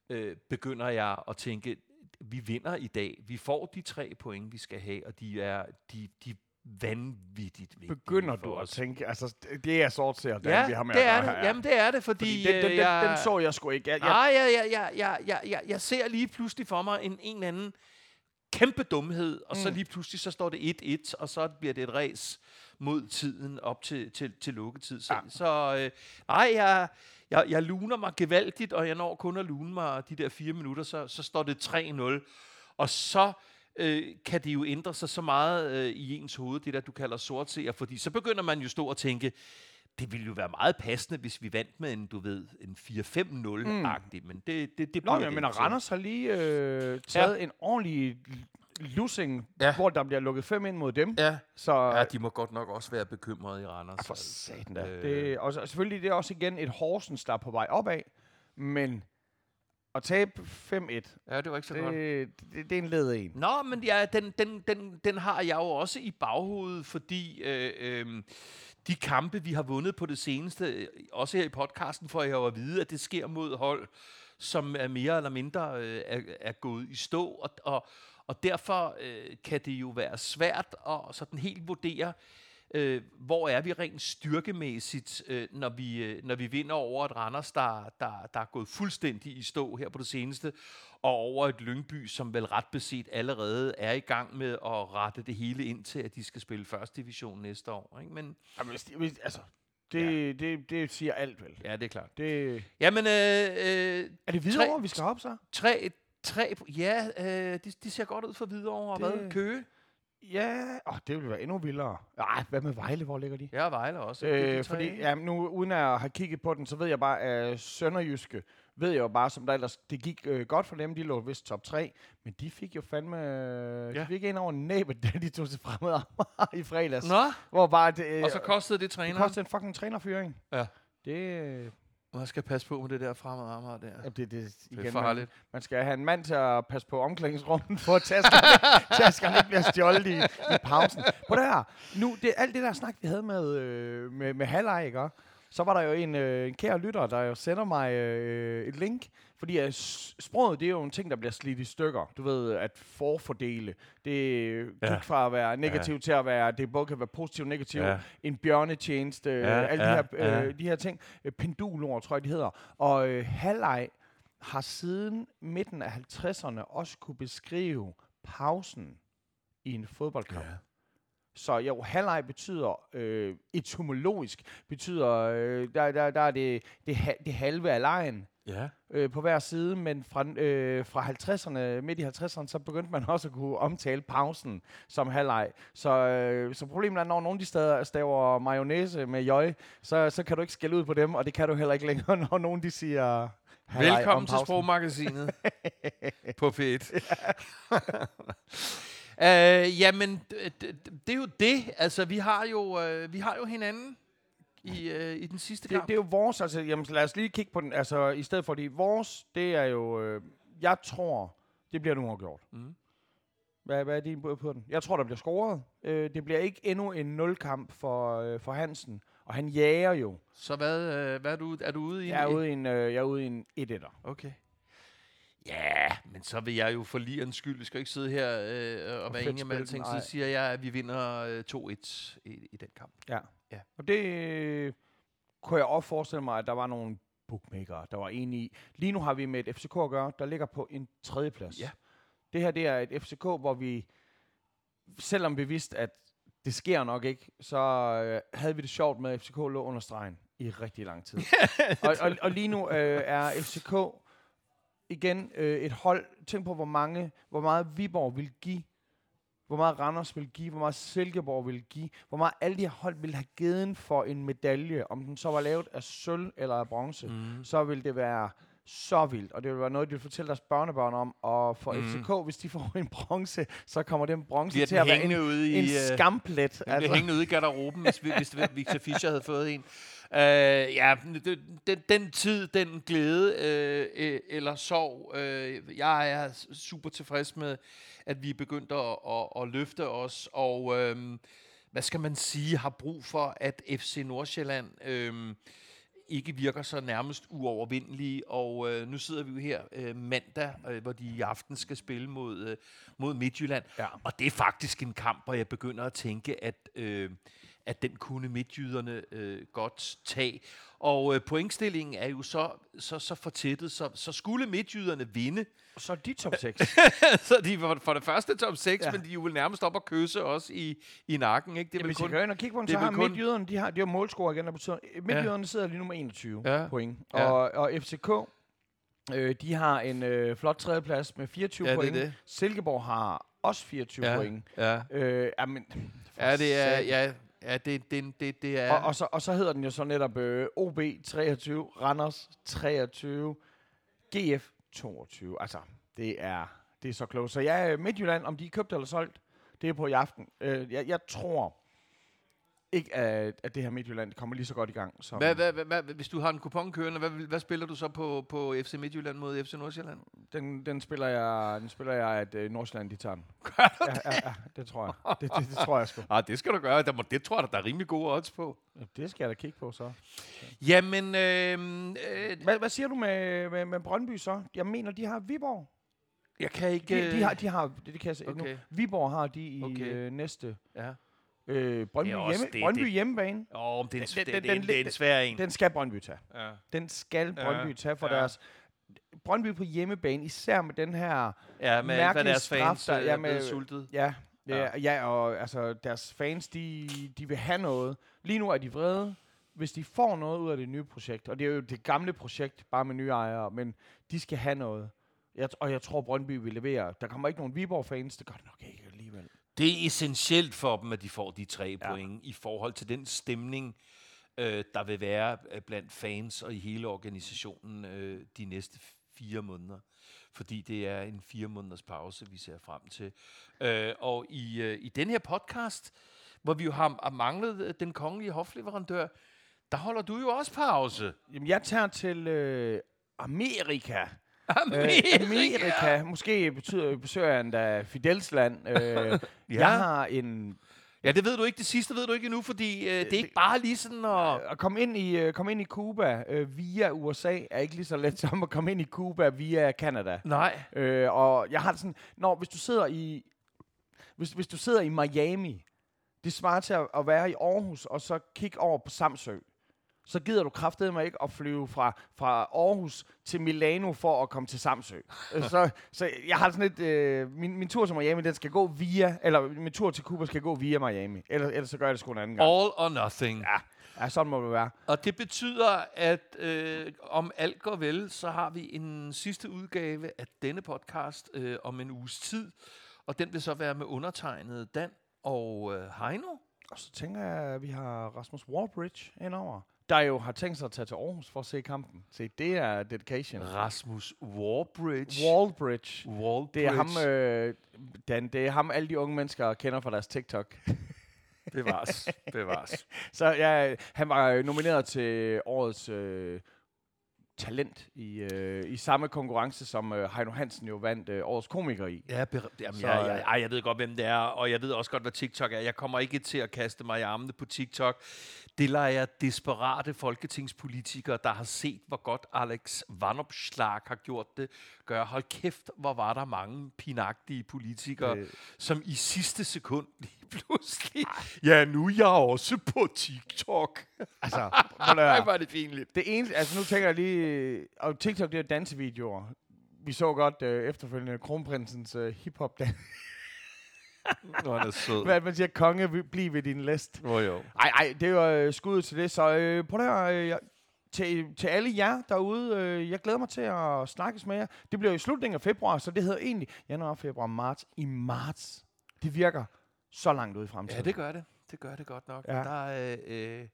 øh, begynder jeg at tænke, vi vinder i dag, vi får de tre point, vi skal have, og de er de, de vanvittigt vigtige. Begynder du at tænke, altså, det er sort til, at ja, vi har med det at gøre her. Ja, jamen det er det, fordi... fordi den, den, jeg, den, den så jeg sgu ikke. Jeg, nej, jeg, jeg, jeg, jeg, jeg, jeg, jeg ser lige pludselig for mig en, en anden... kæmpe dumhed, og mm. så lige pludselig så står det et et, og så bliver det et ræs mod tiden op til, til, til lukketid. Så, ja. så øh, nej, jeg, jeg, jeg luner mig gevaldigt, og jeg når kun at lune mig de der fire minutter, så, så står det tre nul. Og så øh, kan det jo ændre sig så meget øh, i ens hoved, det der du kalder sortseer, fordi så begynder man jo stå og tænke, det ville jo være meget passende, hvis vi vandt med en, du ved, en fire fem nul-agtig, mm. men det, det, det Nå, bliver... Nå, men Randers har lige øh, taget ja. en ordentlig losing, ja. hvor der bliver lukket fem ind mod dem. Ja. Så, ja, de må godt nok også være bekymrede i Randers. Ja, for satan da. Øh. Det, og selvfølgelig det er også igen et Horsens, der er på vej opad, men... Og tabe fem et. Ja, det var ikke så det, godt. Det, det er en led en. Nå, men ja, den, den, den, den har jeg jo også i baghovedet, fordi øh, øh, de kampe, vi har vundet på det seneste, også her i podcasten, får jeg jo at vide, at det sker mod hold, som er mere eller mindre øh, er, er gået i stå. Og, og, og derfor øh, kan det jo være svært at sådan helt vurdere, Øh, hvor er vi rent styrkemæssigt, øh, når, vi, øh, når vi vinder over et Randers, der, der, der er gået fuldstændig i stå her på det seneste, og over et Lyngby, som vel ret beset allerede er i gang med at rette det hele ind til, at de skal spille første division næste år. Ikke? Men, Jamen, altså, det, ja. det, det, det siger alt vel. Ja, det er klart. Det... Jamen, øh, øh, er det Hvidovre, vi skal op så? Tre, tre, ja, øh, de, de ser godt ud for Hvidovre. Det... Og hvad? Køge? Ja, oh, det ville være endnu vildere. Ej, hvad med Vejle? Hvor ligger de? Ja, Vejle også. Øh, fordi, ja, nu, uden at have kigget på den, så ved jeg bare, at Sønderjyske, ved jeg jo bare, som der ellers, det gik øh, godt for dem, de lå vist top tre, men de fik jo fandme, øh, ja. de fik en over næbet, da de tog sig fremad i fredags. Nå? Hvor bare det, øh, og så kostede det træneren? Det kostede en fucking trænerfyring. Ja. Det... Øh, Man skal passe på med det der fremad armere der. Ja, det, det, det igen, er farligt. Man, man skal have en mand til at passe på omklædningsrummet, for at taskerne ikke bliver stjålet i, i pausen. På det her, nu, det, alt det der snak, vi havde med, øh, med, med halvleg, ikke? Så var der jo en, øh, en kære lytter, der jo sender mig øh, et link, fordi øh, sproget, det er jo en ting, der bliver slidt i stykker. Du ved, at forfordele, det gik ja. fra at være negativ ja. til at være, det både kan være positiv og negativ, ja. en bjørnetjeneste, øh, ja. alle ja. de, her, øh, ja. de her ting, øh, pendulord, tror jeg, de hedder. Og øh, halvleg har siden midten af halvtredserne også kunne beskrive pausen i en fodboldkamp. Ja. Så jo, halvleg betyder, øh, etymologisk betyder, øh, der, der, der er det, det, det halve af lejen, ja. øh, på hver side, men fra, øh, fra halvtredserne, midt i halvtredserne, så begyndte man også at kunne omtale pausen som halvleg. Så, øh, så problemet er, når nogen de steder staver mayonnaise med jøj, så, så kan du ikke skælde ud på dem, og det kan du heller ikke længere, når nogen de siger... Velkommen til Sprogmagasinet på P et. Ja. uh, jamen, det, det er jo det. Altså, vi har jo, uh, vi har jo hinanden i, uh, i den sidste kamp. Det, det er jo vores, altså, jamen, lad os lige kigge på den, altså, i stedet for det. Vores, det er jo, øh, jeg tror, det bliver nu uafgjort. Mm. Hvad, hvad er din bud på den? Jeg tror, der bliver scoret. Øh, det bliver ikke endnu en nulkamp for, øh, for Hansen. Og han jager jo. Så hvad, øh, hvad er, du, er du ude i? Jeg er ude i en, øh, jeg er ude i en et-etter. Okay. Ja, yeah, men så vil jeg jo for ligerens skyld, vi skal ikke sidde her øh, og, og være enige med alting, så siger jeg, at vi vinder øh, to-et i, i den kamp. Ja. Ja. Og det øh, kunne jeg også forestille mig, at der var nogle bookmakere, der var enige i. Lige nu har vi med et F C K at gøre, der ligger på en tredjeplads. Ja. Det her, det er et F C K, hvor vi, selvom vi vidste, at det sker nok ikke, så øh, havde vi det sjovt med, at F C K lå under stregen i rigtig lang tid. og, og, og lige nu øh, er F C K igen øh, et hold. Tænk på, hvor mange, hvor meget Viborg vil give, hvor meget Randers vil give, hvor meget Silkeborg vil give, hvor meget alle de her hold vil have givet for en medalje, om den så var lavet af sølv eller af bronze, mm. så vil det være... så vildt, og det vil være noget, de vil fortælle deres børnebørn om, og for mm. F C K, hvis de får en bronze, så kommer den bronze bliver til at være en, i, en skamplet. Den altså. Bliver hængende ude i garderoben, hvis, hvis Victor Fischer havde fået en. Uh, ja, den, den tid, den glæde øh, eller sorg, øh, jeg er super tilfreds med, at vi er begyndt at, at, at løfte os, og øh, hvad skal man sige, har brug for, at F C Nordsjælland... Øh, ikke virker så nærmest uovervindelige, og øh, nu sidder vi jo her øh, mandag, øh, hvor de i aften skal spille mod, øh, mod Midtjylland, ja. Og det er faktisk en kamp, hvor jeg begynder at tænke, at, øh, at den kunne midtjyderne øh, godt tage, og øh, pointstillingen er jo så, så, så fortættet, så, så skulle midtjyderne vinde. Og så er de top seks. Så de var for det første top seks, ja. Men de er jo nærmest op og kysse også i, i nakken. Ikke? Det Jamen, hvis kun, jeg kan kigge på dem, så har midtjyderne, de har, de har målscorer igen, der betyder, midtjyderne ja. Sidder lige nummer enogtyve ja. Point, ja. Og, og F C K, øh, de har en øh, flot tredjeplads med fireogtyve ja, point. Det det. Silkeborg har også fireogtyve ja. Point. Ja, øh, amen, ja det er... Ja. Ja, det, det, det, det er... Og, og, så, og så hedder den jo så netop øh, O B treogtyve, Randers treogtyve, G F toogtyve. Altså, det er, det er så close. Så ja, Midtjylland, om de er købt eller solgt, det er på i aften. Øh, jeg, jeg tror ikke, at, at det her Midtjylland kommer lige så godt i gang. Som hvad, hvad, hvad, hvad, hvis du har en kupon kørende, hvad, hvad spiller du så på, på F C Midtjylland mod F C Nordsjælland? Den, den, spiller, jeg, den spiller jeg, at øh, Nordsjælland de tager den. Gør du ja, det? Ja, ja, det tror jeg. Det, det, det tror jeg sgu. Ah, det skal du gøre. Der må, det tror jeg, der er rimelig gode odds på. Ja, det skal jeg da kigge på, så. Jamen... Øh, øh, hvad, hvad siger du med, med, med Brøndby så? Jeg mener, de har Viborg. Jeg kan ikke... De, de har... De har det, det kan jeg se okay. Viborg har de i okay. øh, næste... Ja. Øh, Brøndby, hjemme, det, Brøndby det. Hjemmebane. Oh, det, er en, den, den, den, det er en svær en. Den skal Brøndby tage. Ja. Den skal Brøndby ja. Tage for ja. Deres... Brøndby på hjemmebane, især med den her ja, med mærkelige straf, der ja, med, er sultet. Ja, ja, ja, og altså, deres fans, de, de vil have noget. Lige nu er de vrede, hvis de får noget ud af det nye projekt. Og det er jo det gamle projekt, bare med nye ejere, men de skal have noget. Jeg, og jeg tror, Brøndby vil levere. Der kommer ikke nogen Viborg-fans, det gør det nok ikke alligevel. Det er essentielt for dem, at de får de tre ja. Point i forhold til den stemning, øh, der vil være blandt fans og i hele organisationen øh, de næste fire måneder. Fordi det er en fire måneders pause, vi ser frem til. Øh, og i, øh, i den her podcast, hvor vi jo har manglet den kongelige hofleverandør, der holder du jo også pause. Jamen, jeg tager til øh, Amerika. Amerika. Øh, Amerika. Måske betyder, besøger han da Fidelsland. Øh, ja. Jeg har en... Ja, det ved du ikke. Det sidste ved du ikke endnu, fordi øh, det er det, ikke bare lige sådan at... At komme ind i, komme ind i Cuba øh, via U S A er ikke lige så let som at komme ind i Cuba via Canada. Nej. Øh, og jeg har det sådan... Når, hvis du sidder i... Hvis, hvis du sidder i Miami, det svarer til at, at være i Aarhus, og så kigge over på Samsø. Så gider du kraftedeme ikke at flyve fra, fra Aarhus til Milano for at komme til Samsø. så, så jeg har sådan lidt... Øh, min, min tur til Miami, den skal gå via... Eller min tur til Cuba skal gå via Miami. Ellers, ellers så gør jeg det sgu en anden gang. All or nothing. Ja. Ja, sådan må det være. Og det betyder, at øh, om alt går vel, så har vi en sidste udgave af denne podcast øh, om en uges tid. Og den vil så være med undertegnede Dan og øh, Heino. Og så tænker jeg, at vi har Rasmus Walbridge indover, der jo har tænkt sig at tage til Aarhus for at se kampen. Se, det er dedication. Rasmus Walbridge. Walbridge. Walbridge. Det er ham, øh, Dan, det er ham alle de unge mennesker kender fra deres TikTok. Bevares, bevares. Så ja, han var nomineret til årets øh, talent i, øh, i samme konkurrence, som øh, Heino Hansen jo vandt øh, årets komiker i. Ja, be- jamen, så, jeg, jeg, jeg ved godt, hvem det er, og jeg ved også godt, hvad TikTok er. Jeg kommer ikke til at kaste mig i armene på TikTok. Det lader jeg desperate folketingspolitikere, der har set, hvor godt Alex Vanopslagh har gjort det, gør. Hold kæft, hvor var der mange pinagtige politikere, øh. som i sidste sekund lige pludselig, ja, nu er jeg også på TikTok. Altså, hvor var det pinligt. Det eneste, altså nu tænker jeg lige, og TikTok, det er dansevideoer. Vi så godt øh, efterfølgende kronprinsens øh, hiphop dans. Nå, han er sød. Hvad man siger, konge, bliv ved din læst. Oh, jo. Ej, ej, det er jo skud til det, så øh, prøv at øh, til, til alle jer derude, øh, jeg glæder mig til at snakkes med jer. Det bliver i slutningen af februar, så det hedder egentlig januar, februar, marts. I marts, det virker så langt ud i fremtiden. Ja, det gør det. Det gør det godt nok. Ja. Der, øh,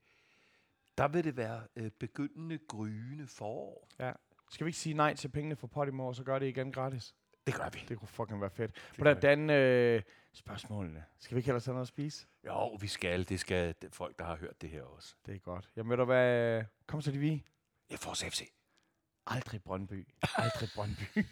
der vil det være øh, begyndende gryende forår. Ja. Skal vi ikke sige nej til pengene for Podimo, og så gør det igen gratis? Det gør vi. Det kunne fucking være fedt. Hvordan øh, spørgsmålene? Skal vi ikke ellers have noget at spise? Jo, vi skal. Det skal folk, der har hørt det her også. Det er godt. Jeg møder hvad? Kom så, de vi. Jeg får F C. Aldrig Brøndby. Aldrig Brøndby.